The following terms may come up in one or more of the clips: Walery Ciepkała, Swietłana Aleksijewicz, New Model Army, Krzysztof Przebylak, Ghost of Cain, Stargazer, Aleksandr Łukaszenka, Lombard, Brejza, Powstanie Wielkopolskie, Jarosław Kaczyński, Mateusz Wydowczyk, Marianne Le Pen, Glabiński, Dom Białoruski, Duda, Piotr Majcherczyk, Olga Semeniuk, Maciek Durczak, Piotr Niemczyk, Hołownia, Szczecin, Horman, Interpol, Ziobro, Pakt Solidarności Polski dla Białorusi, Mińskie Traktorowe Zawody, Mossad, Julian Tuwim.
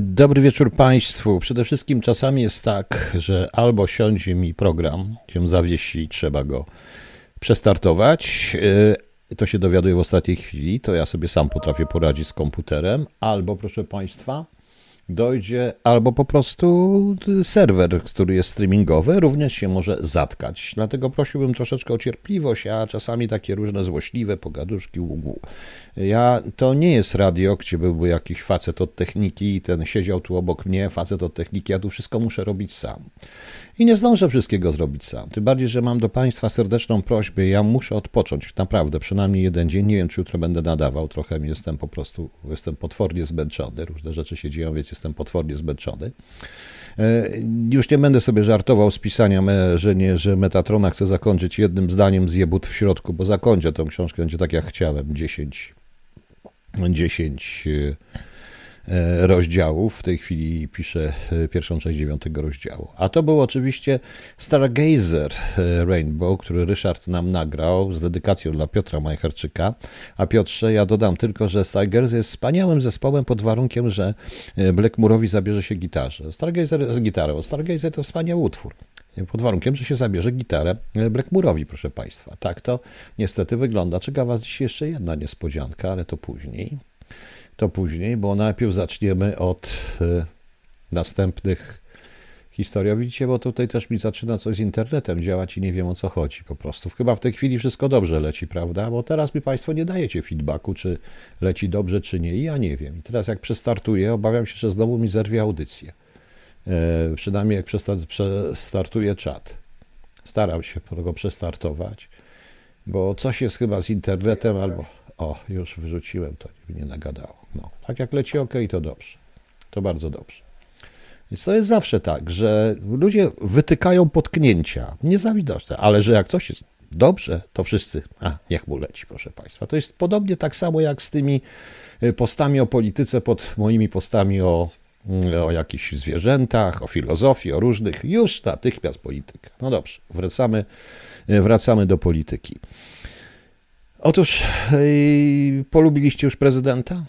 Dobry wieczór Państwu. Przede wszystkim czasami jest tak, że albo siądzie mi program, się zawiesi, trzeba go przestartować. To się dowiaduję w ostatniej chwili, to ja sobie sam potrafię poradzić z komputerem. Albo, proszę Państwa, dojdzie, albo po prostu serwer, który jest streamingowy, również się może zatkać. Dlatego prosiłbym troszeczkę o cierpliwość, a czasami takie różne złośliwe pogaduszki ługu. To nie jest radio, gdzie byłby jakiś facet od techniki, ten siedział tu obok mnie, facet od techniki, ja tu wszystko muszę robić sam. I nie zdążę wszystkiego zrobić sam. Tym bardziej, że mam do Państwa serdeczną prośbę, ja muszę odpocząć, naprawdę, przynajmniej jeden dzień, nie wiem, czy jutro będę nadawał, trochę jestem po prostu, potwornie zmęczony, różne rzeczy się dzieją, więc jestem potwornie zmęczony. Już nie będę sobie żartował z pisania, że Metatrona chcę zakończyć jednym zdaniem z jebut w środku, bo zakończę tą książkę, będzie tak jak chciałem, 10 rozdziałów. W tej chwili piszę pierwszą część 9 rozdziału. A to był oczywiście Stargazer Rainbow, który Ryszard nam nagrał z dedykacją dla Piotra Majcherczyka. A Piotrze, ja dodam tylko, że Stargazer jest wspaniałym zespołem pod warunkiem, że Blackmurowi zabierze się gitarze. Stargazer z gitarą. Stargazer to wspaniały utwór. Pod warunkiem, że się zabierze gitarę Blackmurowi, proszę Państwa. Tak to niestety wygląda. Czeka Was dziś jeszcze jedna niespodzianka, ale to później. Bo najpierw zaczniemy od następnych historii. Widzicie, bo tutaj też mi zaczyna coś z internetem działać i nie wiem, o co chodzi po prostu. Chyba w tej chwili wszystko dobrze leci, prawda? Bo teraz mi Państwo nie dajecie feedbacku, czy leci dobrze, czy nie. I ja nie wiem. I teraz jak przestartuję, obawiam się, że znowu mi zerwie audycję. Przynajmniej jak przestartuję czat. Staram się go przestartować, bo coś jest chyba z internetem albo... O, już wyrzuciłem, to nie nagadało. No, tak jak leci OK, to dobrze. To bardzo dobrze. Więc to jest zawsze tak, że ludzie wytykają potknięcia, niezawidoczne, ale że jak coś jest dobrze, to wszyscy, niech mu leci, proszę Państwa. To jest podobnie tak samo jak z tymi postami o polityce pod moimi postami o jakichś zwierzętach, o filozofii, o różnych, już natychmiast polityka. No dobrze, wracamy do polityki. Otóż polubiliście już prezydenta?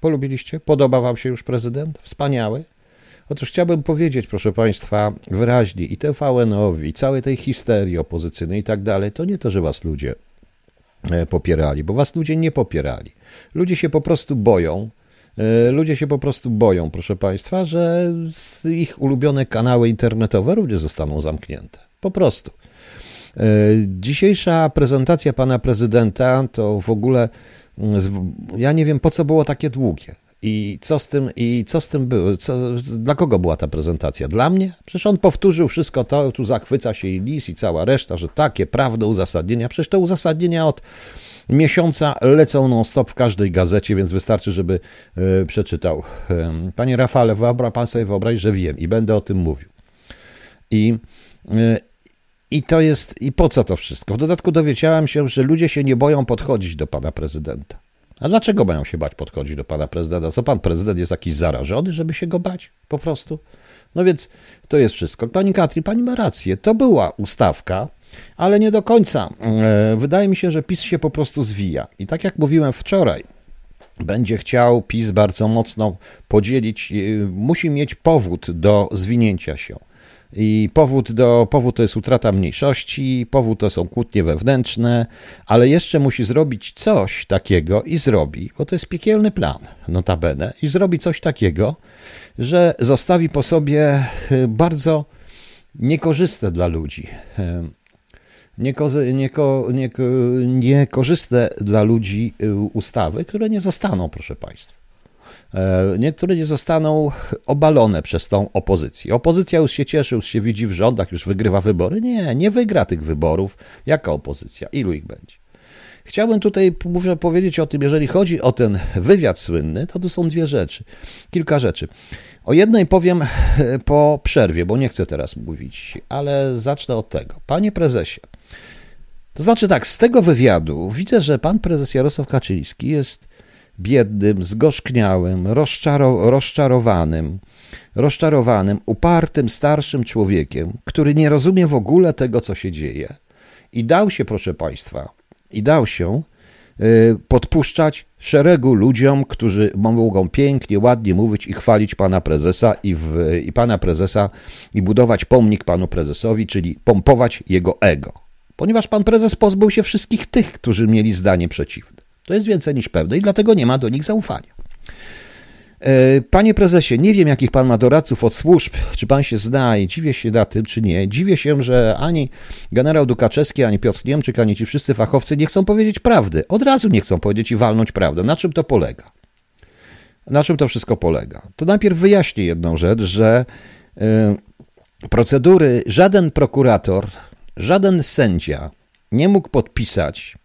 Polubiliście? Podoba wam się już prezydent? Wspaniały. Otóż chciałbym powiedzieć, proszę Państwa, wyraźnie i TVN-owi, i całej tej histerii opozycyjnej i tak dalej, to nie to, że was ludzie popierali, bo was ludzie nie popierali. Ludzie się po prostu boją, proszę Państwa, że ich ulubione kanały internetowe również zostaną zamknięte. Po prostu. Dzisiejsza prezentacja pana prezydenta to w ogóle, ja nie wiem, po co było takie długie i co z tym było, dla kogo była ta prezentacja, dla mnie? Przecież on powtórzył wszystko to, tu zachwyca się i Lis i cała reszta, że takie prawda uzasadnienia, przecież te uzasadnienia od miesiąca lecą non-stop w każdej gazecie, więc wystarczy, żeby przeczytał. Panie Rafale, pan sobie wyobraź, że wiem i będę o tym mówił. I to jest, i po co to wszystko? W dodatku dowiedziałem się, że ludzie się nie boją podchodzić do pana prezydenta. A dlaczego mają się bać podchodzić do pana prezydenta? Co, pan prezydent jest jakiś zarażony, żeby się go bać? Po prostu. No więc to jest wszystko. Pani Katrin, pani ma rację, to była ustawka, ale nie do końca. Wydaje mi się, że PiS się po prostu zwija. I tak jak mówiłem wczoraj, będzie chciał PiS bardzo mocno podzielić, musi mieć powód do zwinięcia się. I powód to jest utrata mniejszości, powód to są kłótnie wewnętrzne, ale jeszcze musi zrobić coś takiego i zrobi, bo to jest piekielny plan, notabene, i zrobi coś takiego, że zostawi po sobie bardzo niekorzystne dla ludzi. Niekorzystne dla ludzi ustawy, które nie zostaną, proszę Państwa. Niektóre nie zostaną obalone przez tą opozycję. Opozycja już się cieszy, już się widzi w rządach, już wygrywa wybory. Nie wygra tych wyborów. Jaka opozycja? Ilu ich będzie? Chciałbym tutaj powiedzieć o tym, jeżeli chodzi o ten wywiad słynny, to tu są kilka rzeczy. O jednej powiem po przerwie, bo nie chcę teraz mówić, ale zacznę od tego. Panie prezesie, to znaczy tak, z tego wywiadu widzę, że pan prezes Jarosław Kaczyński jest biednym, zgorzkniałym, rozczarowanym, upartym, starszym człowiekiem, który nie rozumie w ogóle tego, co się dzieje. I dał się, proszę Państwa, podpuszczać szeregu ludziom, którzy mogą pięknie, ładnie mówić i chwalić pana prezesa i budować pomnik panu prezesowi, czyli pompować jego ego. Ponieważ pan prezes pozbył się wszystkich tych, którzy mieli zdanie przeciwne. To jest więcej niż pewne i dlatego nie ma do nich zaufania. Panie prezesie, nie wiem, jakich pan ma doradców od służb, czy pan się zna i dziwię się na tym, czy nie. Dziwię się, że ani generał Dukaczewski, ani Piotr Niemczyk, ani ci wszyscy fachowcy nie chcą powiedzieć prawdy. Od razu nie chcą powiedzieć i walnąć prawdę. Na czym to polega? Na czym to wszystko polega? To najpierw wyjaśnię jedną rzecz, że procedury żaden prokurator, żaden sędzia nie mógł podpisać,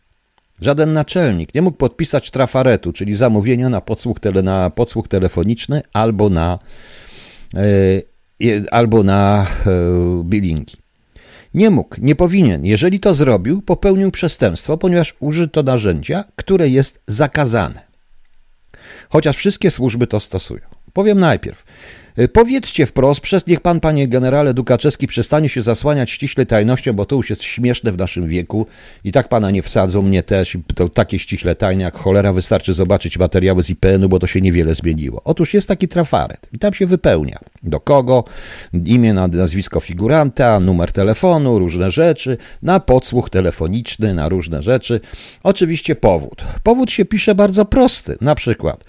żaden naczelnik nie mógł podpisać trafaretu, czyli zamówienia na podsłuch telefoniczny albo na bilingi. Nie mógł, nie powinien. Jeżeli to zrobił, popełnił przestępstwo, ponieważ użyto narzędzia, które jest zakazane. Chociaż wszystkie służby to stosują. Powiem najpierw. Powiedzcie wprost, niech pan, panie generale Dukaczewski, przestanie się zasłaniać ściśle tajnością, bo to już jest śmieszne w naszym wieku i tak pana nie wsadzą, mnie też, to takie ściśle tajne jak cholera, wystarczy zobaczyć materiały z IPN-u, bo to się niewiele zmieniło. Otóż jest taki trafaret i tam się wypełnia do kogo, imię, nazwisko figuranta, numer telefonu, różne rzeczy, na podsłuch telefoniczny, na różne rzeczy. Oczywiście powód. Powód się pisze bardzo prosty, na przykład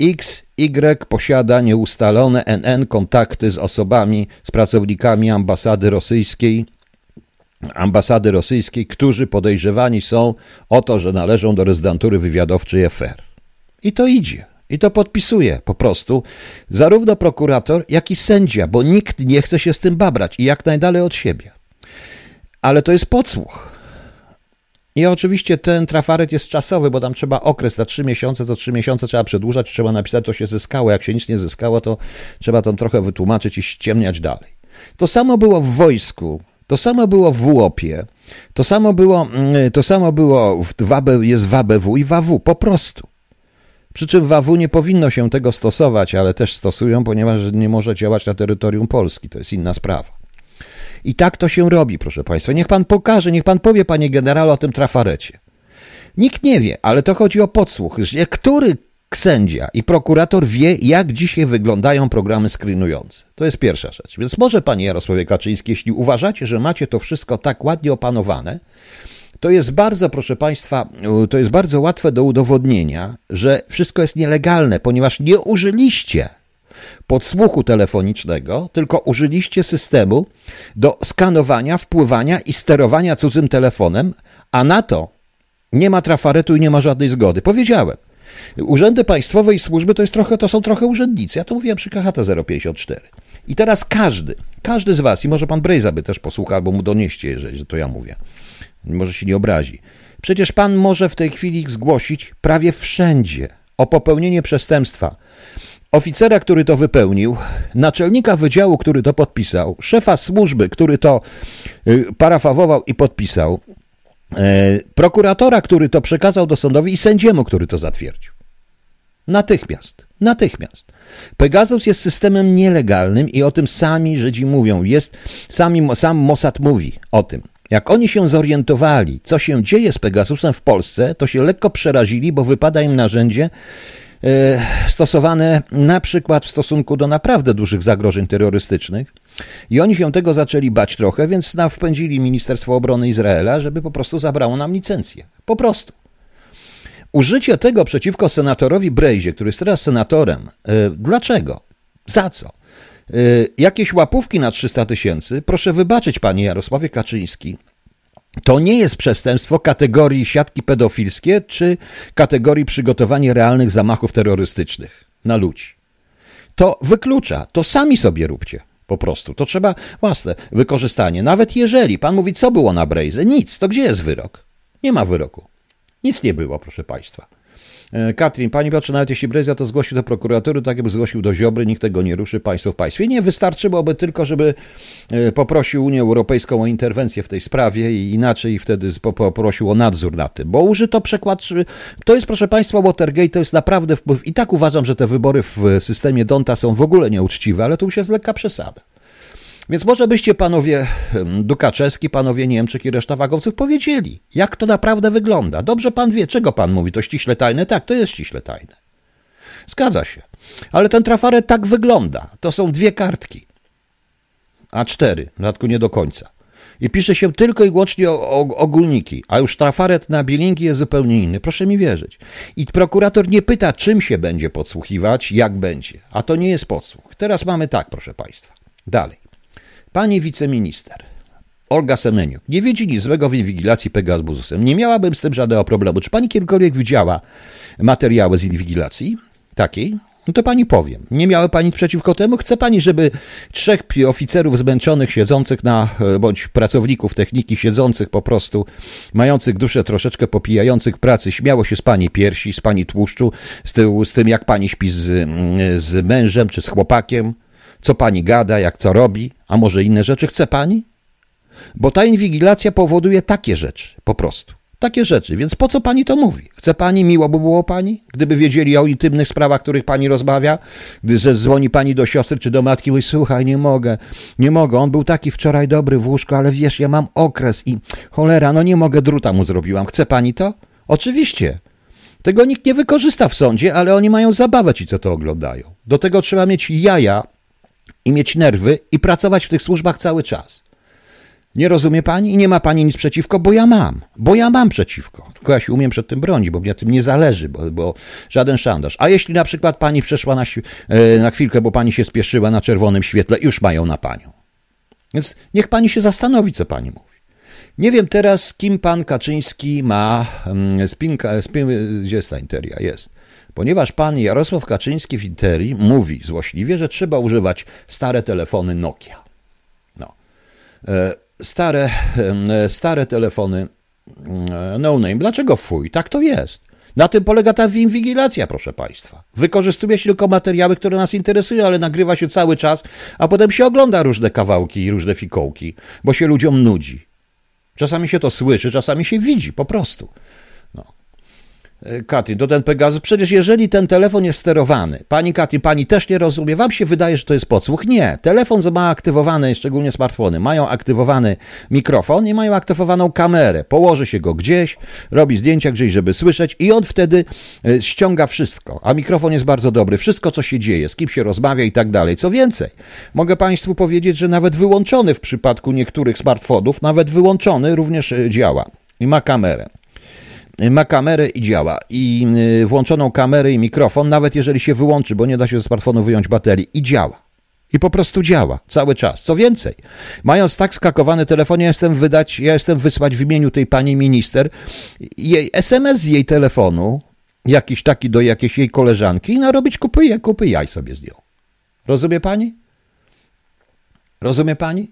X, Y posiada nieustalone NN kontakty z osobami, z pracownikami ambasady rosyjskiej, którzy podejrzewani są o to, że należą do rezydentury wywiadowczej FR. I to idzie. I to podpisuje po prostu zarówno prokurator, jak i sędzia, bo nikt nie chce się z tym babrać i jak najdalej od siebie. Ale to jest podsłuch. I oczywiście ten trafaret jest czasowy, bo tam trzeba okres na 3 miesiące, co 3 miesiące trzeba przedłużać, trzeba napisać, to się zyskało. Jak się nic nie zyskało, to trzeba tam trochę wytłumaczyć i ściemniać dalej. To samo było w wojsku, to samo było w UOP-ie, to samo było jest w ABW i w AW, po prostu. Przy czym w AW nie powinno się tego stosować, ale też stosują, ponieważ nie może działać na terytorium Polski, to jest inna sprawa. I tak to się robi, proszę państwa. Niech pan pokaże, niech pan powie, panie generalu, o tym trafarecie. Nikt nie wie, ale to chodzi o podsłuch. Który sędzia i prokurator wie, jak dzisiaj wyglądają programy screenujące? To jest pierwsza rzecz. Więc może, panie Jarosławie Kaczyński, jeśli uważacie, że macie to wszystko tak ładnie opanowane, to jest bardzo, proszę państwa, to jest bardzo łatwe do udowodnienia, że wszystko jest nielegalne, ponieważ nie użyliście podsłuchu telefonicznego, tylko użyliście systemu do skanowania, wpływania i sterowania cudzym telefonem, a na to nie ma trafaretu i nie ma żadnej zgody. Powiedziałem, urzędy państwowe i służby to są trochę urzędnicy. Ja to mówiłem przy KHT 054. I teraz każdy z was, i może pan Brejza by też posłuchał, albo mu donieście, jeżeli to ja mówię, może się nie obrazi. Przecież pan może w tej chwili zgłosić prawie wszędzie o popełnienie przestępstwa oficera, który to wypełnił, naczelnika wydziału, który to podpisał, szefa służby, który to parafawował i podpisał, prokuratora, który to przekazał do sądowi i sędziemu, który to zatwierdził. Natychmiast. Pegasus jest systemem nielegalnym i o tym sami Żydzi mówią. Sam Mossad mówi o tym. Jak oni się zorientowali, co się dzieje z Pegasusem w Polsce, to się lekko przerazili, bo wypada im narzędzie stosowane na przykład w stosunku do naprawdę dużych zagrożeń terrorystycznych i oni się tego zaczęli bać trochę, więc wpędzili Ministerstwo Obrony Izraela, żeby po prostu zabrało nam licencję. Po prostu. Użycie tego przeciwko senatorowi Brejzie, który jest teraz senatorem. Dlaczego? Za co? Jakieś łapówki na 300 000? Proszę wybaczyć, panie Jarosławie Kaczyński. To nie jest przestępstwo kategorii siatki pedofilskie czy kategorii przygotowanie realnych zamachów terrorystycznych na ludzi. To wyklucza, to sami sobie róbcie po prostu. To trzeba własne wykorzystanie. Nawet jeżeli pan mówi, co było na Brejze, nic, to gdzie jest wyrok? Nie ma wyroku. Nic nie było, proszę państwa. Katrin, pani Piotrze, nawet jeśli Brejza to zgłosił do prokuratury, tak jakby zgłosił do Ziobry, nikt tego nie ruszy, państwo w państwie. Nie, wystarczyłoby tylko, żeby poprosił Unię Europejską o interwencję w tej sprawie i inaczej wtedy poprosił o nadzór nad tym, bo użyto przekładczy. To jest, proszę państwa, Watergate, to jest naprawdę wpływ. I tak uważam, że te wybory w systemie Donta są w ogóle nieuczciwe, ale to już jest lekka przesada. Więc może byście panowie Dukaczewski, panowie Niemczyk i reszta wagowców powiedzieli, jak to naprawdę wygląda. Dobrze pan wie, czego pan mówi, to ściśle tajne? Tak, to jest ściśle tajne. Zgadza się. Ale ten trafaret tak wygląda. To są dwie kartki. A4, w dodatku nie do końca. I pisze się tylko i wyłącznie ogólniki, a już trafaret na bilingi jest zupełnie inny. Proszę mi wierzyć. I prokurator nie pyta, czym się będzie podsłuchiwać, jak będzie. A to nie jest podsłuch. Teraz mamy tak, proszę państwa. Dalej. Pani wiceminister Olga Semeniuk nie widzi nic złego w inwigilacji Pegasusem. Nie miałabym z tym żadnego problemu. Czy pani kiedykolwiek widziała materiały z inwigilacji takiej? No to pani powiem. Nie miała pani przeciwko temu? Chce pani, żeby trzech oficerów zmęczonych, siedzących na, bądź pracowników techniki, siedzących po prostu, mających duszę troszeczkę popijających pracy, śmiało się z pani piersi, z pani tłuszczu, z tym jak pani śpi z mężem czy z chłopakiem, co pani gada, jak co robi, a może inne rzeczy chce pani? Bo ta inwigilacja powoduje takie rzeczy, po prostu. Takie rzeczy, więc po co pani to mówi? Chce pani, miło by było pani, gdyby wiedzieli o intymnych sprawach, których pani rozmawia, gdy zadzwoni pani do siostry czy do matki, mówi, słuchaj, nie mogę, on był taki wczoraj dobry w łóżku, ale wiesz, ja mam okres i cholera, no nie mogę, druta mu zrobiłam. Chce pani to? Oczywiście. Tego nikt nie wykorzysta w sądzie, ale oni mają zabawę ci, co to oglądają. Do tego trzeba mieć jaja i mieć nerwy i pracować w tych służbach cały czas. Nie rozumie pani? Nie ma pani nic przeciwko, bo ja mam przeciwko. Tylko ja się umiem przed tym bronić, bo mnie tym nie zależy, bo żaden szantaż. A jeśli na przykład pani przeszła na chwilkę, bo pani się spieszyła na czerwonym świetle, już mają na panią. Więc niech pani się zastanowi, co pani mówi. Nie wiem teraz, z kim pan Kaczyński ma... gdzie jest ta interia? Jest. Ponieważ pan Jarosław Kaczyński w interii mówi złośliwie, że trzeba używać stare telefony Nokia. No. Stare telefony no name. Dlaczego fuj? Tak to jest. Na tym polega ta inwigilacja, proszę państwa. Wykorzystuje się tylko materiały, które nas interesują, ale nagrywa się cały czas, a potem się ogląda różne kawałki i różne fikołki, bo się ludziom nudzi. Czasami się to słyszy, czasami się widzi, po prostu. No. Katy, do ten Pegasus, przecież jeżeli ten telefon jest sterowany, pani Katy, pani też nie rozumie, wam się wydaje, że to jest podsłuch? Nie, telefon ma aktywowany, szczególnie smartfony, mają aktywowany mikrofon i mają aktywowaną kamerę, położy się go gdzieś, robi zdjęcia gdzieś, żeby słyszeć i on wtedy ściąga wszystko, a mikrofon jest bardzo dobry, wszystko co się dzieje, z kim się rozmawia i tak dalej, co więcej, mogę państwu powiedzieć, że nawet wyłączony w przypadku niektórych smartfonów, nawet wyłączony również działa i ma kamerę. Ma kamerę i działa. I włączoną kamerę i mikrofon, nawet jeżeli się wyłączy, bo nie da się ze smartfonu wyjąć baterii, i działa. I po prostu działa cały czas. Co więcej, mając tak skakowany telefon, ja jestem wysłać w imieniu tej pani minister jej SMS z jej telefonu, jakiś taki do jakiejś jej koleżanki i narobić kupy jaj sobie z nią. Rozumie pani? Rozumie pani?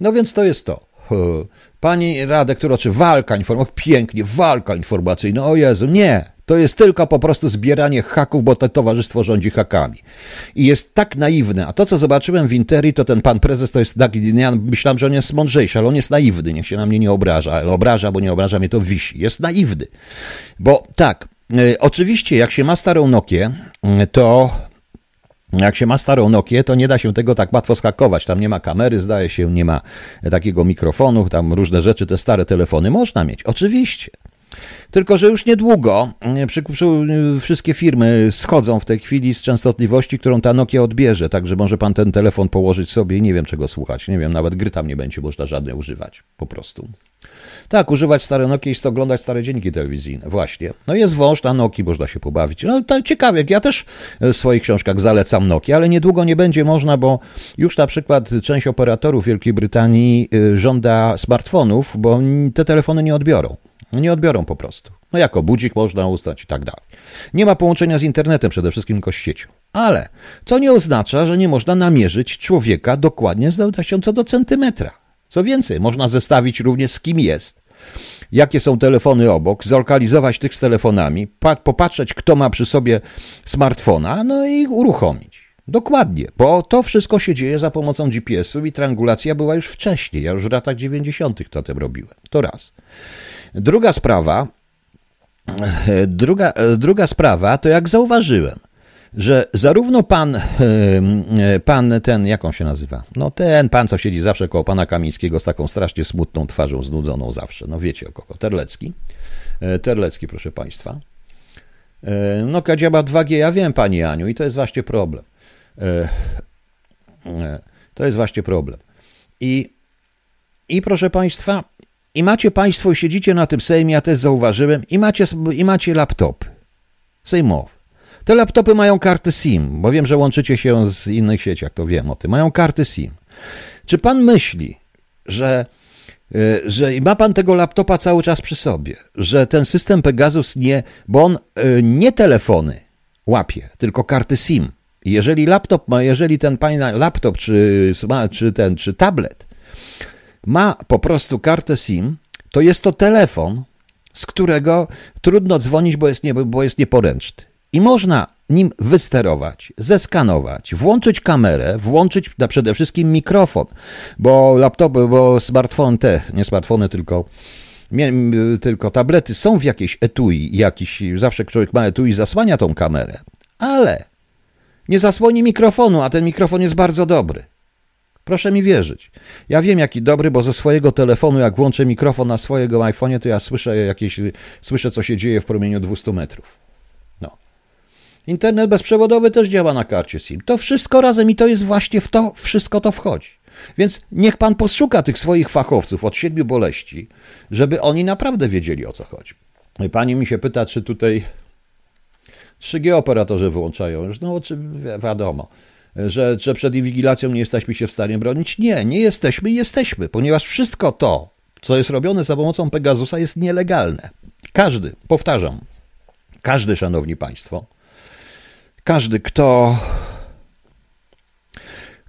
No więc to jest to. Pani Radek, która czy walka informacyjna, pięknie, walka informacyjna, o Jezu, nie, to jest tylko po prostu zbieranie haków, bo to towarzystwo rządzi hakami. I jest tak naiwne, a to co zobaczyłem w interii, to ten pan prezes to jest taki, ja myślałem, że on jest mądrzejszy, ale on jest naiwny, niech się na mnie nie obraża, ale obraża, bo nie obraża mnie, to wisi, jest naiwny. Bo tak, oczywiście jak się ma starą Nokię, to... Jak się ma starą Nokię, to nie da się tego tak łatwo skakować. Tam nie ma kamery, zdaje się, nie ma takiego mikrofonu, tam różne rzeczy, te stare telefony można mieć. Oczywiście. Tylko, że już niedługo wszystkie firmy schodzą w tej chwili z częstotliwości, którą ta Nokia odbierze. Także może pan ten telefon położyć sobie i nie wiem czego słuchać. Nie wiem, nawet gry tam nie będzie można żadnej używać. Po prostu. Tak, używać stare Nokii i oglądać stare dzienniki telewizyjne. Właśnie. No jest wąż na Nokii, można się pobawić. No to ciekawie, ja też w swoich książkach zalecam Nokię, ale niedługo nie będzie można, bo już na przykład część operatorów Wielkiej Brytanii żąda smartfonów, bo te telefony nie odbiorą. Nie odbiorą po prostu. No jako budzik można ustać i tak dalej. Nie ma połączenia z internetem przede wszystkim, tylko z siecią. Ale co nie oznacza, że nie można namierzyć człowieka dokładnie z dodawnością co do centymetra. Co więcej, można zestawić również z kim jest, jakie są telefony obok, zlokalizować tych z telefonami, popatrzeć kto ma przy sobie smartfona, no i uruchomić. Dokładnie, bo to wszystko się dzieje za pomocą GPS-u i triangulacja była już wcześniej, ja już w latach 90. to tym robiłem, to raz. Druga sprawa to jak zauważyłem, że zarówno pan ten, jak on się nazywa? No ten pan, co siedzi zawsze koło pana Kamińskiego z taką strasznie smutną twarzą, znudzoną zawsze. No wiecie o kogo. Terlecki, proszę państwa. No Kadziaba 2G, ja wiem, pani Aniu, i to jest właśnie problem. I proszę państwa, i macie państwo, i siedzicie na tym Sejmie, ja też zauważyłem, i macie laptopy sejmowe. Te laptopy mają karty SIM, bo wiem, że łączycie się z innych sieciach, to wiem o tym. Mają karty SIM. Czy pan myśli, że ma pan tego laptopa cały czas przy sobie, że ten system Pegasus nie, bo on nie telefony łapie, tylko karty SIM. Jeżeli laptop ma, jeżeli ten pana laptop, czy tablet ma po prostu kartę SIM, to jest to telefon, z którego trudno dzwonić, bo jest nieporęczny. I można nim wysterować, zeskanować, włączyć kamerę, włączyć przede wszystkim mikrofon, bo laptopy, bo smartfony, tylko tablety są w jakiejś etui, zawsze człowiek ma etui, zasłania tą kamerę, ale nie zasłoni mikrofonu, a ten mikrofon jest bardzo dobry. Proszę mi wierzyć. Ja wiem, jaki dobry, bo ze swojego telefonu, jak włączę mikrofon na swojego iPhone'ie, to ja słyszę, co się dzieje w promieniu 200 metrów. No. Internet bezprzewodowy też działa na karcie SIM. To wszystko razem i to jest właśnie w to, wszystko to wchodzi. Więc niech pan poszuka tych swoich fachowców od 7 boleści, żeby oni naprawdę wiedzieli, o co chodzi. Pani mi się pyta, czy tutaj 3G operatorzy wyłączają. No, czy wiadomo. Że przed inwigilacją nie jesteśmy się w stanie bronić? Nie, nie jesteśmy i jesteśmy, ponieważ wszystko to, co jest robione za pomocą Pegasusa, jest nielegalne. Każdy, powtarzam, każdy, szanowni państwo, każdy,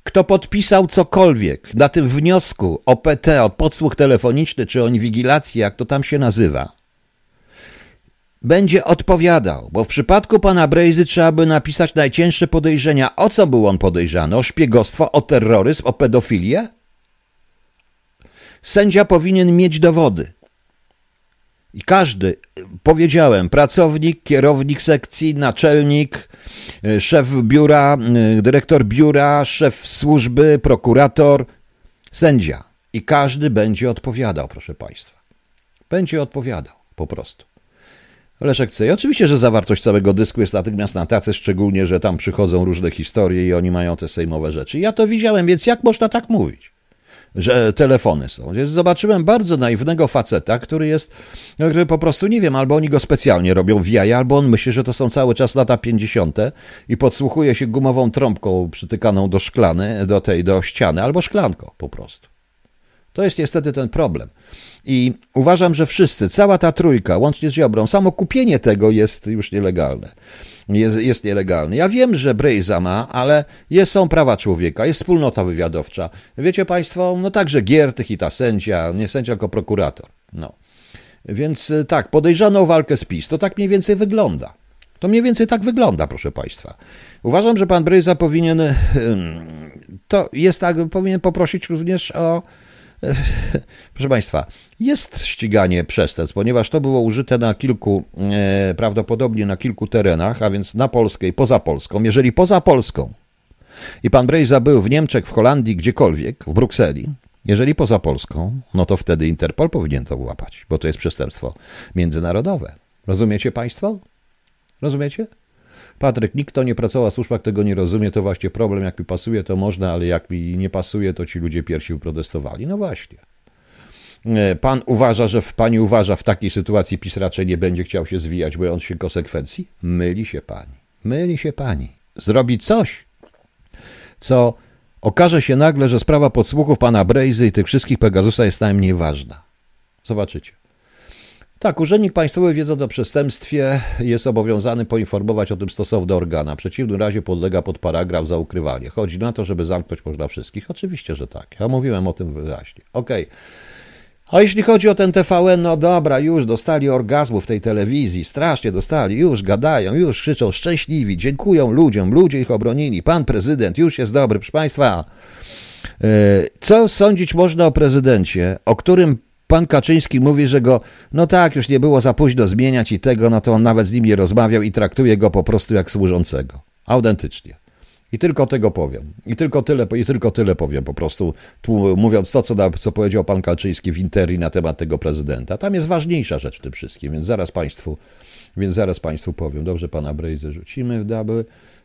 kto podpisał cokolwiek na tym wniosku o PT, o podsłuch telefoniczny czy o inwigilację, jak to tam się nazywa, będzie odpowiadał, bo w przypadku pana Brejzy trzeba by napisać najcięższe podejrzenia. O co był on podejrzany? O szpiegostwo, o terroryzm, o pedofilię? Sędzia powinien mieć dowody. I każdy, powiedziałem, pracownik, kierownik sekcji, naczelnik, szef biura, dyrektor biura, szef służby, prokurator, sędzia. I każdy będzie odpowiadał, proszę państwa. Będzie odpowiadał, po prostu. Leszek C. I oczywiście, że zawartość całego dysku jest natychmiast na tacy, szczególnie, że tam przychodzą różne historie i oni mają te sejmowe rzeczy. Ja to widziałem, więc jak można tak mówić, że telefony są? Więc zobaczyłem bardzo naiwnego faceta, który po prostu, nie wiem, albo oni go specjalnie robią w jaja, albo on myśli, że to są cały czas lata 50. i podsłuchuje się gumową trąbką przytykaną do szklany, do ściany, albo szklanką po prostu. To jest niestety ten problem. I uważam, że wszyscy, cała ta trójka, łącznie z Ziobrą, samo kupienie tego jest już nielegalne. Jest nielegalne. Ja wiem, że Brejza ma, ale są prawa człowieka, jest wspólnota wywiadowcza. Wiecie państwo, no także Giertych i ta sędzia, nie sędzia, tylko prokurator. No. Więc tak, podejrzano o walkę z PiS. To tak mniej więcej wygląda. To mniej więcej tak wygląda, proszę państwa. Uważam, że pan Brejza powinien, powinien poprosić również o... Proszę państwa, jest ściganie przestępstw, ponieważ to było użyte na prawdopodobnie na kilku terenach, a więc na Polskę i poza Polską. Jeżeli poza Polską i pan Brejza był w Niemczech, w Holandii, gdziekolwiek, w Brukseli, jeżeli poza Polską, no to wtedy Interpol powinien to łapać, bo to jest przestępstwo międzynarodowe. Rozumiecie państwo? Rozumiecie? Patryk, nikt to nie pracował w służbach, tego nie rozumie, to właśnie problem, jak mi pasuje, to można, ale jak mi nie pasuje, to ci ludzie pierwsi protestowali. No właśnie. Pani uważa, w takiej sytuacji PiS raczej nie będzie chciał się zwijać, bojąc się konsekwencji? Myli się pani. Zrobi coś, co okaże się nagle, że sprawa podsłuchów pana Brejzy i tych wszystkich Pegasusa jest najmniej ważna. Zobaczycie. Tak, urzędnik państwowy, wiedząc o przestępstwie, jest obowiązany poinformować o tym stosowne organa. W przeciwnym razie podlega pod paragraf za ukrywanie. Chodzi na to, żeby zamknąć można wszystkich. Oczywiście, że tak. Ja mówiłem o tym wyraźnie. Okej. A jeśli chodzi o ten TVN, no dobra, już dostali orgazmu w tej telewizji. Strasznie dostali. Już gadają, już krzyczą szczęśliwi. Dziękują ludziom. Ludzie ich obronili. Pan prezydent już jest dobry. Proszę państwa, co sądzić można o prezydencie, o którym pan Kaczyński mówi, że go, no tak, już nie było za późno zmieniać i tego, no to on nawet z nim nie rozmawiał i traktuje go po prostu jak służącego. Autentycznie. I tylko tego powiem. I tylko tyle powiem po prostu, mówiąc to, co powiedział pan Kaczyński w Interii na temat tego prezydenta. Tam jest ważniejsza rzecz w tym wszystkim, więc zaraz państwu powiem. Dobrze, pana Brejzę rzucimy w double.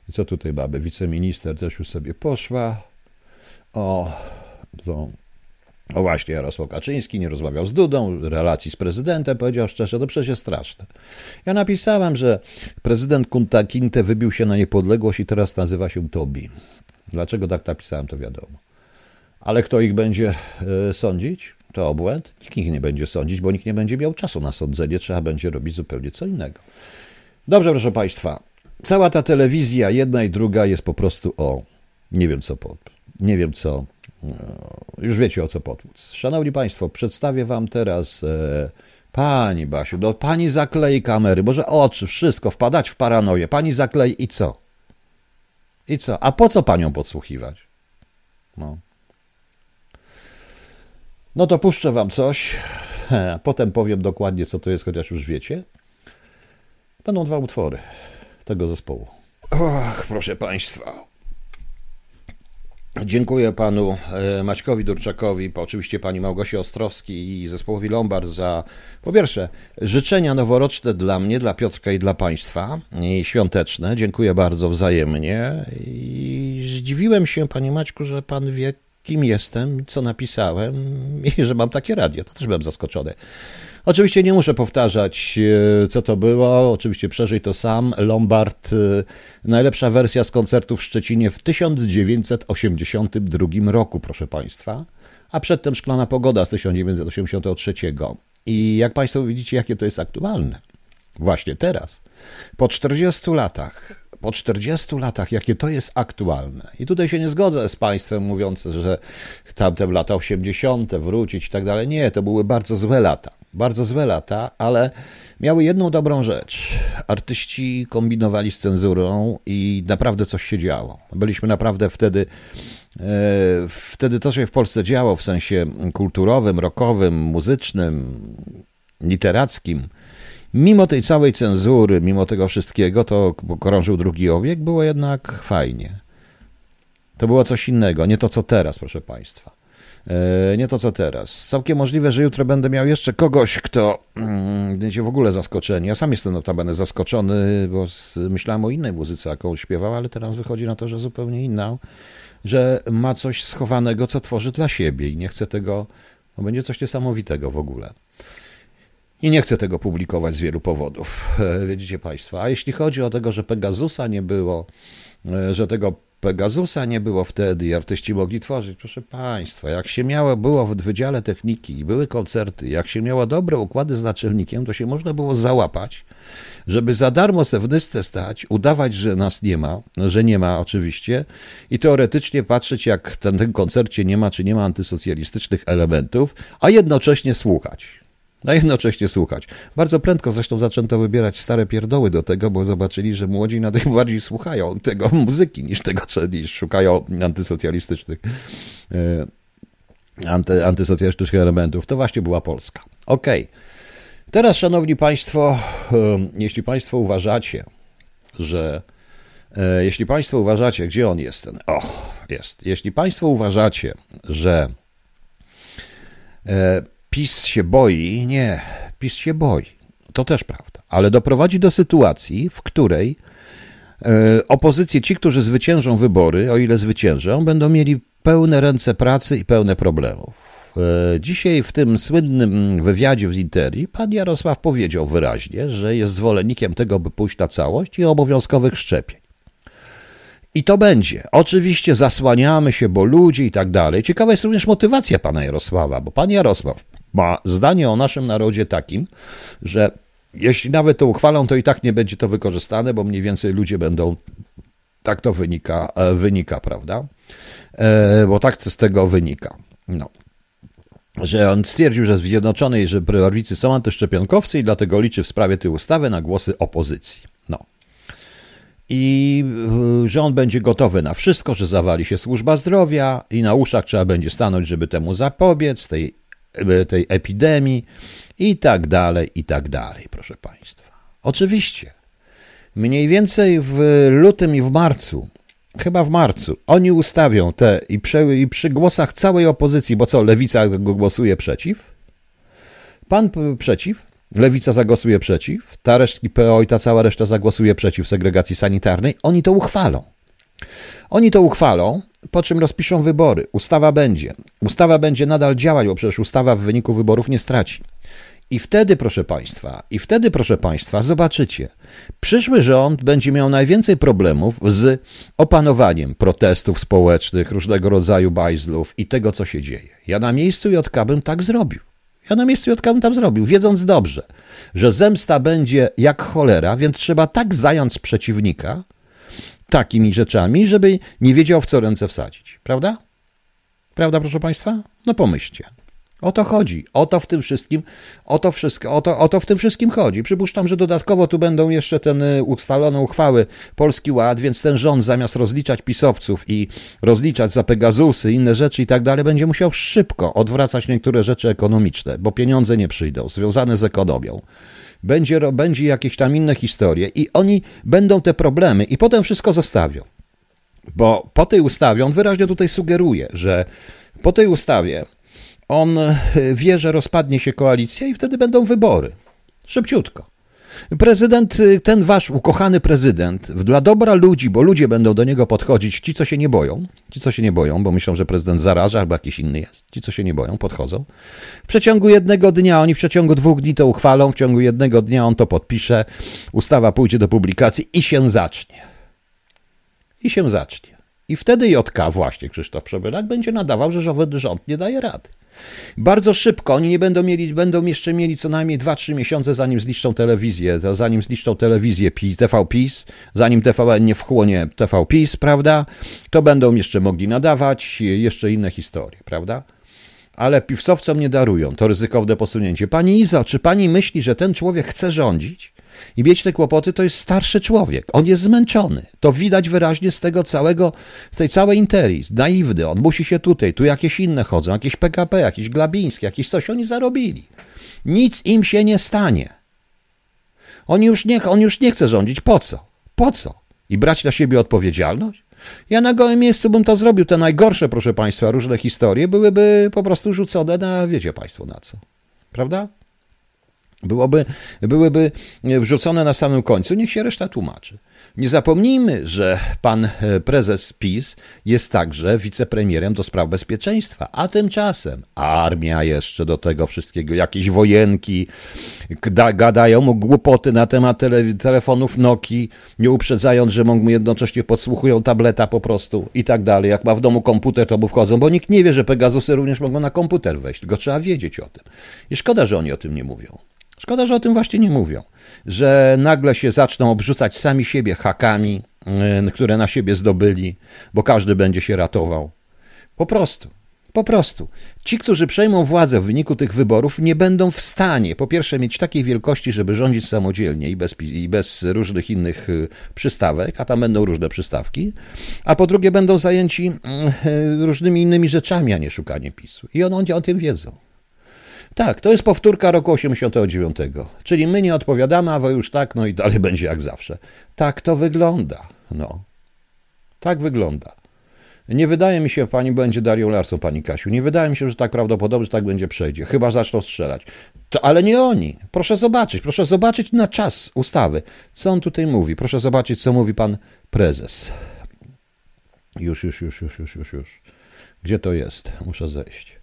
I co tutaj mamy? Wiceminister też już sobie poszła. O właśnie, Jarosław Kaczyński nie rozmawiał z Dudą, relacji z prezydentem, powiedział szczerze, to przecież jest straszne. Ja napisałem, że prezydent Kunta Kinte wybił się na niepodległość i teraz nazywa się Tobi. Dlaczego tak napisałem, to wiadomo. Ale kto ich będzie sądzić? To obłęd? Nikt ich nie będzie sądzić, bo nikt nie będzie miał czasu na sądzenie, trzeba będzie robić zupełnie co innego. Dobrze, proszę państwa, cała ta telewizja, jedna i druga, jest po prostu już wiecie, o co potłuc. Szanowni państwo, przedstawię wam teraz pani Basiu, pani zaklei kamery, może oczy, wszystko, wpadać w paranoję. Pani zaklei i co? I co? A po co panią podsłuchiwać? No to puszczę wam coś, potem powiem dokładnie, co to jest, chociaż już wiecie. Będą dwa utwory tego zespołu. Och, proszę państwa. Dziękuję panu Maćkowi Durczakowi, oczywiście pani Małgosie Ostrowskiej i zespołowi Lombard za, po pierwsze, życzenia noworoczne dla mnie, dla Piotrka i dla państwa, i świąteczne. Dziękuję bardzo wzajemnie. I zdziwiłem się, panie Maćku, że pan wie, kim jestem, co napisałem i że mam takie radio. To też byłem zaskoczony. Oczywiście nie muszę powtarzać, co to było. Oczywiście przeżyj to sam. Lombard, najlepsza wersja z koncertu w Szczecinie w 1982 roku, proszę państwa. A przedtem Szklana Pogoda z 1983. I jak państwo widzicie, jakie to jest aktualne. Właśnie teraz. Po 40 latach, jakie to jest aktualne. I tutaj się nie zgodzę z państwem mówiącym, że tamte lata 80. wrócić i tak dalej. Nie, to były bardzo złe lata, ale miały jedną dobrą rzecz. Artyści kombinowali z cenzurą i naprawdę coś się działo. Byliśmy naprawdę wtedy to się w Polsce działo w sensie kulturowym, rockowym, muzycznym, literackim. Mimo tej całej cenzury, mimo tego wszystkiego, to krążył drugi obieg, było jednak fajnie. To było coś innego, nie to co teraz, proszę państwa. Nie to co teraz. Całkiem możliwe, że jutro będę miał jeszcze kogoś, kto będzie w ogóle zaskoczony. Ja sam jestem notabene zaskoczony, bo myślałem o innej muzyce, jaką śpiewał, ale teraz wychodzi na to, że zupełnie inna, że ma coś schowanego, co tworzy dla siebie i nie chce tego, no będzie coś niesamowitego w ogóle. I nie chcę tego publikować z wielu powodów, widzicie państwo. A jeśli chodzi o tego, że tego Pegasusa nie było wtedy i artyści mogli tworzyć, proszę państwa, jak się miało było w Wydziale Techniki i były koncerty, jak się miało dobre układy z naczelnikiem, to się można było załapać, żeby za darmo se w dysce stać, udawać, że nas nie ma, że nie ma oczywiście i teoretycznie patrzeć, jak w tym koncercie nie ma, czy nie ma antysocjalistycznych elementów, a jednocześnie słuchać. Bardzo prędko zresztą zaczęto wybierać stare pierdoły do tego, bo zobaczyli, że młodzi najbardziej słuchają tego muzyki niż szukają antysocjalistycznych elementów. To właśnie była Polska. Okej. Teraz, szanowni państwo, jeśli państwo uważacie, gdzie on jest ten? Jest. Jeśli państwo uważacie, że PiS się boi? Nie, PiS się boi. To też prawda. Ale doprowadzi do sytuacji, w której opozycję, ci, którzy zwyciężą wybory, o ile zwyciężą, będą mieli pełne ręce pracy i pełne problemów. Dzisiaj w tym słynnym wywiadzie w Interii pan Jarosław powiedział wyraźnie, że jest zwolennikiem tego, by pójść na całość i obowiązkowych szczepień. I to będzie. Oczywiście zasłaniamy się, bo ludzie i tak dalej. Ciekawa jest również motywacja pana Jarosława, bo pan Jarosław ma zdanie o naszym narodzie takim, że jeśli nawet to uchwalą, to i tak nie będzie to wykorzystane, bo mniej więcej ludzie będą, tak to wynika, prawda? Bo tak z tego wynika. No. Że on stwierdził, że w Zjednoczonej, że prawicy są antyszczepionkowcy i dlatego liczy w sprawie tej ustawy na głosy opozycji. No. I że on będzie gotowy na wszystko, że zawali się służba zdrowia i na uszach trzeba będzie stanąć, żeby temu zapobiec, tej epidemii i tak dalej, proszę państwa. Oczywiście. Mniej więcej w lutym i w marcu, chyba w marcu, oni ustawią te i przy głosach całej opozycji, bo co, lewica głosuje przeciw? Pan przeciw, lewica zagłosuje przeciw, ta reszta PO i ta cała reszta zagłosuje przeciw segregacji sanitarnej, oni to uchwalą. Oni to uchwalą, po czym rozpiszą wybory. Ustawa będzie. Ustawa będzie nadal działać, bo przecież ustawa w wyniku wyborów nie straci. I wtedy, proszę Państwa, zobaczycie, przyszły rząd będzie miał najwięcej problemów z opanowaniem protestów społecznych, różnego rodzaju bajzlów i tego, co się dzieje. Ja na miejscu JK bym tak zrobił. Wiedząc dobrze, że zemsta będzie jak cholera, więc trzeba tak zająć przeciwnika takimi rzeczami, żeby nie wiedział, w co ręce wsadzić. Prawda? Prawda, proszę Państwa? No pomyślcie. O to chodzi. O to w tym wszystkim chodzi. Przypuszczam, że dodatkowo tu będą jeszcze te ustalone uchwały Polski Ład, więc ten rząd zamiast rozliczać pisowców i rozliczać za Pegasusy, inne rzeczy i tak dalej, będzie musiał szybko odwracać niektóre rzeczy ekonomiczne, bo pieniądze nie przyjdą, związane z ekonomią. Będzie jakieś tam inne historie i oni będą te problemy i potem wszystko zostawią. Bo po tej ustawie, on wyraźnie tutaj sugeruje, że po tej ustawie on wie, że rozpadnie się koalicja i wtedy będą wybory. Szybciutko. Prezydent, ten wasz ukochany prezydent, dla dobra ludzi, bo ludzie będą do niego podchodzić, ci, co się nie boją, bo myślą, że prezydent zaraża albo jakiś inny jest, ci, co się nie boją, podchodzą. W przeciągu 1 dnia, oni w przeciągu 2 dni to uchwalą, w ciągu 1 dnia on to podpisze, ustawa pójdzie do publikacji i się zacznie. I wtedy JK, właśnie Krzysztof Przebylak, będzie nadawał, że rząd nie daje rady. Bardzo szybko, oni nie będą jeszcze mieli co najmniej 2-3 miesiące, zanim zniszczą telewizję, TV PiS, zanim TVN nie wchłonie TV PiS, prawda? To będą jeszcze mogli nadawać, jeszcze inne historie, prawda? Ale pisowcom nie darują to ryzykowne posunięcie. Pani Izo, czy pani myśli, że ten człowiek chce rządzić i mieć te kłopoty? To jest starszy człowiek, on jest zmęczony. To widać wyraźnie z tego całego, z tej całej interii. Naiwny, on musi się tutaj, tu jakieś inne chodzą, jakieś PKP, jakieś Glabiński, jakieś coś, oni zarobili. Nic im się nie stanie. On już nie chce rządzić. Po co? I brać na siebie odpowiedzialność? Ja na gołym miejscu bym to zrobił. Te najgorsze, proszę Państwa, różne historie byłyby po prostu rzucone na, wiecie Państwo, na co. Prawda? Byłyby wrzucone na samym końcu, niech się reszta tłumaczy. Nie zapomnijmy, że pan prezes PiS jest także wicepremierem do spraw bezpieczeństwa, a tymczasem armia jeszcze do tego wszystkiego, jakieś wojenki, gadają mu głupoty na temat telefonów Nokii, nie uprzedzając, że mu jednocześnie podsłuchują tableta po prostu i tak dalej. Jak ma w domu komputer, to mu wchodzą, bo nikt nie wie, że Pegasusy również mogą na komputer wejść, tylko trzeba wiedzieć o tym. I szkoda, że oni o tym nie mówią. Szkoda, że o tym właśnie nie mówią, że nagle się zaczną obrzucać sami siebie hakami, które na siebie zdobyli, bo każdy będzie się ratował. Po prostu. Ci, którzy przejmą władzę w wyniku tych wyborów, nie będą w stanie, po pierwsze, mieć takiej wielkości, żeby rządzić samodzielnie i bez różnych innych przystawek, a tam będą różne przystawki, a po drugie będą zajęci różnymi innymi rzeczami, a nie szukaniem PiS-u. I oni o tym wiedzą. Tak, to jest powtórka roku 89, czyli my nie odpowiadamy, a wy już tak, no i dalej będzie jak zawsze. Tak to wygląda, no. Tak wygląda. Nie wydaje mi się, pani będzie Darią Larsą, pani Kasiu, nie wydaje mi się, że tak prawdopodobnie, że tak będzie przejdzie, chyba zaczną strzelać. To, ale nie oni. Proszę zobaczyć na czas ustawy, co on tutaj mówi. Proszę zobaczyć, co mówi pan prezes. Już. Gdzie to jest? Muszę zejść.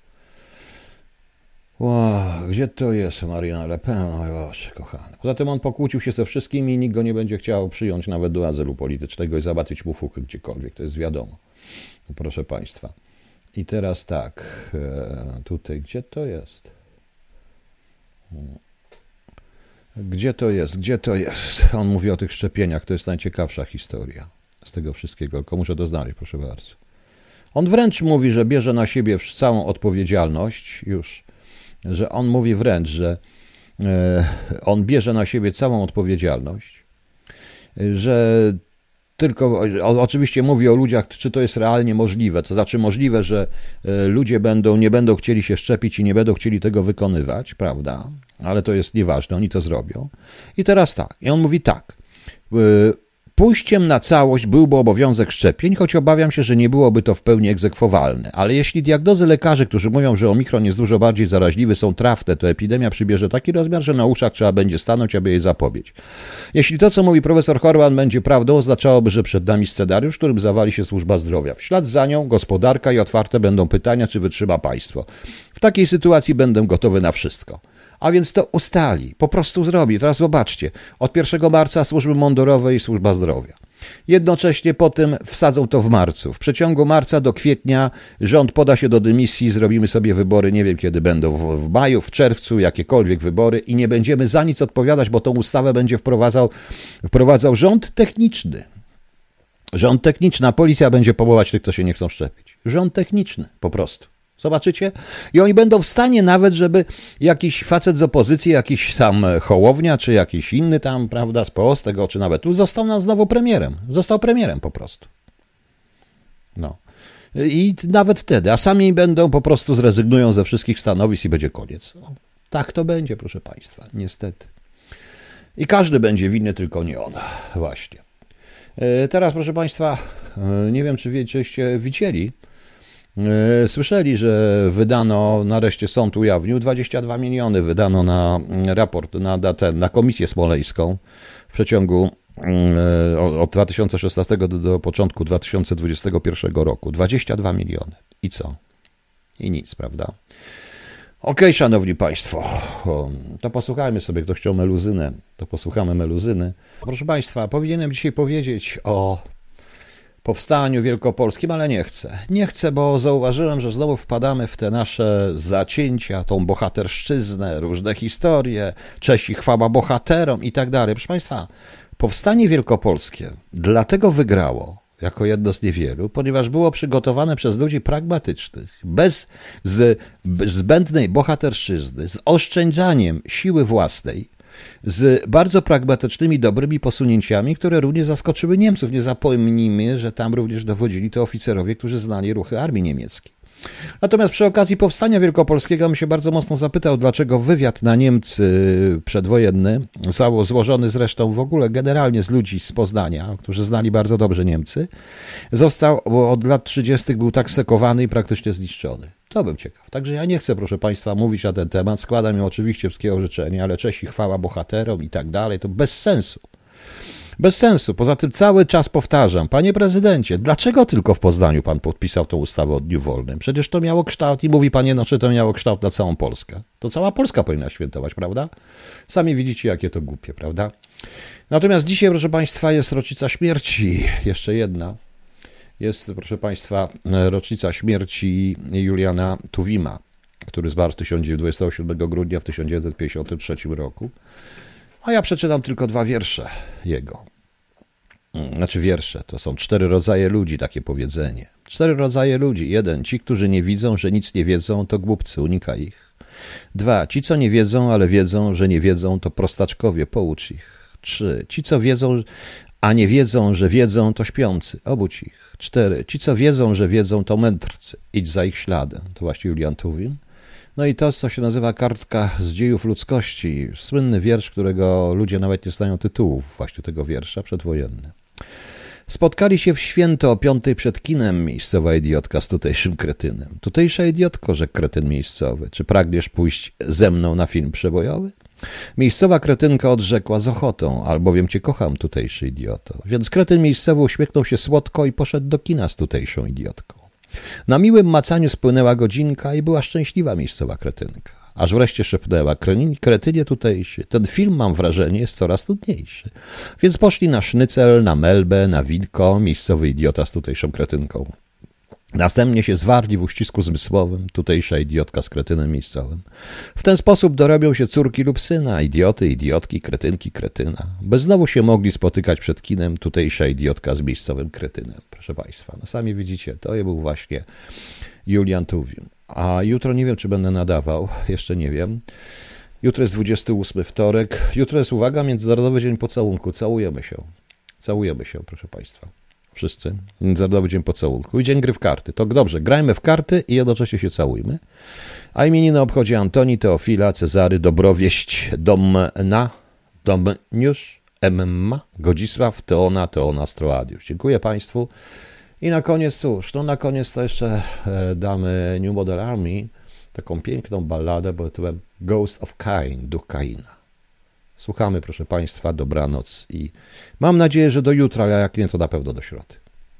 Wow, gdzie to jest Marianne Le Pen? O Boże, kochany. Poza tym on pokłócił się ze wszystkimi i nikt go nie będzie chciał przyjąć nawet do azylu politycznego i załatwić mu fukę gdziekolwiek, to jest wiadomo. Proszę Państwa. I teraz tak, tutaj, Gdzie to jest? On mówi o tych szczepieniach, to jest najciekawsza historia z tego wszystkiego, tylko muszę to znaleźć, proszę bardzo. On wręcz mówi, że bierze na siebie całą odpowiedzialność, już że on mówi wręcz, że on bierze na siebie całą odpowiedzialność, że tylko, oczywiście mówi o ludziach, czy to jest realnie możliwe, to znaczy możliwe, że ludzie nie będą chcieli się szczepić i nie będą chcieli tego wykonywać, prawda, ale to jest nieważne, oni to zrobią. I teraz tak, i on mówi tak, Pójściem na całość byłby obowiązek szczepień, choć obawiam się, że nie byłoby to w pełni egzekwowalne. Ale jeśli diagnozy lekarzy, którzy mówią, że omikron jest dużo bardziej zaraźliwy, są trafne, to epidemia przybierze taki rozmiar, że na uszach trzeba będzie stanąć, aby jej zapobiec. Jeśli to, co mówi profesor Horman, będzie prawdą, oznaczałoby, że przed nami scenariusz, w którym zawali się służba zdrowia. W ślad za nią gospodarka i otwarte będą pytania, czy wytrzyma państwo. W takiej sytuacji będę gotowy na wszystko. A więc to ustali, po prostu zrobi. Teraz zobaczcie, od 1 marca służby mundurowe i służba zdrowia. Jednocześnie potem wsadzą to w marcu. W przeciągu marca do kwietnia rząd poda się do dymisji, zrobimy sobie wybory, nie wiem kiedy będą, w maju, w czerwcu, jakiekolwiek wybory i nie będziemy za nic odpowiadać, bo tą ustawę będzie wprowadzał rząd techniczny. Rząd techniczny, a policja będzie powołać tych, kto się nie chcą szczepić. Rząd techniczny, po prostu. Zobaczycie? I oni będą w stanie nawet, żeby jakiś facet z opozycji, jakiś tam Hołownia, czy jakiś inny tam, prawda, z PO, z tego, czy nawet tu, został nam znowu premierem. Został premierem po prostu. No. I nawet wtedy. A sami będą po prostu zrezygnują ze wszystkich stanowisk i będzie koniec. No, tak to będzie, proszę państwa. Niestety. I każdy będzie winny, tylko nie on. Właśnie. Teraz, proszę państwa, nie wiem, czy wiecie, widzieli, słyszeli, że wydano, nareszcie sąd ujawnił, 22 miliony wydano na raport, na komisję smoleńską w przeciągu od 2016 do początku 2021 roku. 22 miliony. I co? I nic, prawda? Okej, szanowni państwo, to posłuchajmy sobie, kto chciał meluzynę, to posłuchamy meluzyny. Proszę państwa, powinienem dzisiaj powiedzieć o Powstaniu Wielkopolskim, ale nie chcę. Nie chcę, bo zauważyłem, że znowu wpadamy w te nasze zacięcia, tą bohaterszczyznę, różne historie, cześć i chwała bohaterom i tak dalej. Proszę państwa, Powstanie Wielkopolskie dlatego wygrało, jako jedno z niewielu, ponieważ było przygotowane przez ludzi pragmatycznych, bez zbędnej bohaterszczyzny, z oszczędzaniem siły własnej, z bardzo pragmatycznymi, dobrymi posunięciami, które również zaskoczyły Niemców. Nie zapomnijmy, że tam również dowodzili to oficerowie, którzy znali ruchy armii niemieckiej. Natomiast przy okazji Powstania Wielkopolskiego bym się bardzo mocno zapytał, dlaczego wywiad na Niemcy przedwojenny, złożony zresztą w ogóle generalnie z ludzi z Poznania, którzy znali bardzo dobrze Niemcy, został od lat 30. był tak sekowany i praktycznie zniszczony. To bym ciekaw. Także ja nie chcę, proszę państwa, mówić na ten temat. Składam im oczywiście wszystkiego życzenia, ale cześć i chwała bohaterom i tak dalej. To bez sensu. Bez sensu. Poza tym cały czas powtarzam. Panie prezydencie, dlaczego tylko w Poznaniu pan podpisał tą ustawę o dniu wolnym? Przecież to miało kształt i mówi pan, no czy to miało kształt na całą Polskę. To cała Polska powinna świętować, prawda? Sami widzicie, jakie to głupie, prawda? Natomiast dzisiaj, proszę państwa, jest rocznica śmierci. Jeszcze jedna. Jest, proszę państwa, rocznica śmierci Juliana Tuwima, który zmarł 27 grudnia w 1953 roku. A ja przeczytam tylko dwa wiersze jego. Znaczy wiersze, to są 4 rodzaje ludzi, takie powiedzenie. 4 rodzaje ludzi. 1. Ci, którzy nie widzą, że nic nie wiedzą, to głupcy, unika ich. 2. Ci, co nie wiedzą, ale wiedzą, że nie wiedzą, to prostaczkowie, poucz ich. 3. Ci, co wiedzą, a nie wiedzą, że wiedzą, to śpiący, obudź ich. 4. Ci, co wiedzą, że wiedzą, to mędrcy, idź za ich śladem. To właśnie Julian Tuwim. No i to, co się nazywa kartka z dziejów ludzkości. Słynny wiersz, którego ludzie nawet nie znają tytułów właśnie tego wiersza, przedwojenny. Spotkali się w święto o 5:00 przed kinem miejscowa idiotka z tutejszym kretynem. Tutejsza idiotko, rzekł kretyn miejscowy. Czy pragniesz pójść ze mną na film przebojowy? Miejscowa kretynka odrzekła z ochotą, albowiem cię kocham, tutejszy idioto. Więc kretyn miejscowy uśmiechnął się słodko i poszedł do kina z tutejszą idiotką. Na miłym macaniu spłynęła godzinka i była szczęśliwa miejscowa kretynka. Aż wreszcie szepnęła, kretynie tutejszy, ten film, mam wrażenie, jest coraz nudniejszy. Więc poszli na sznycel, na melbę, na winko, miejscowy idiota z tutejszą kretynką. Następnie się zwarli w uścisku zmysłowym, tutejsza idiotka z kretynem miejscowym. W ten sposób dorobią się córki lub syna, idioty, idiotki, kretynki, kretyna. By znowu się mogli spotykać przed kinem, tutejsza idiotka z miejscowym kretynem. Proszę państwa, no sami widzicie, to był właśnie Julian Tuwim. A jutro nie wiem, czy będę nadawał, jeszcze nie wiem. Jutro jest 28 wtorek. Jutro jest, uwaga, Międzynarodowy Dzień Pocałunku. Całujemy się. Całujemy się, proszę państwa. Wszyscy. Międzynarodowy Dzień Pocałunku i Dzień Gry w Karty. To dobrze, grajmy w karty i jednocześnie się całujmy. A imieniny obchodzi Antoni, Teofila, Cezary, Dobrowieść, Domna, Domniusz, Emma, Godzisław, Teona Stroadiusz. Dziękuję Państwu. I na koniec cóż, na koniec to jeszcze damy New Model Army taką piękną balladę pod tytułem Ghost of Cain, Duch Kaina. Słuchamy, proszę Państwa, dobranoc i mam nadzieję, że do jutra, ale jak nie, to na pewno do środy.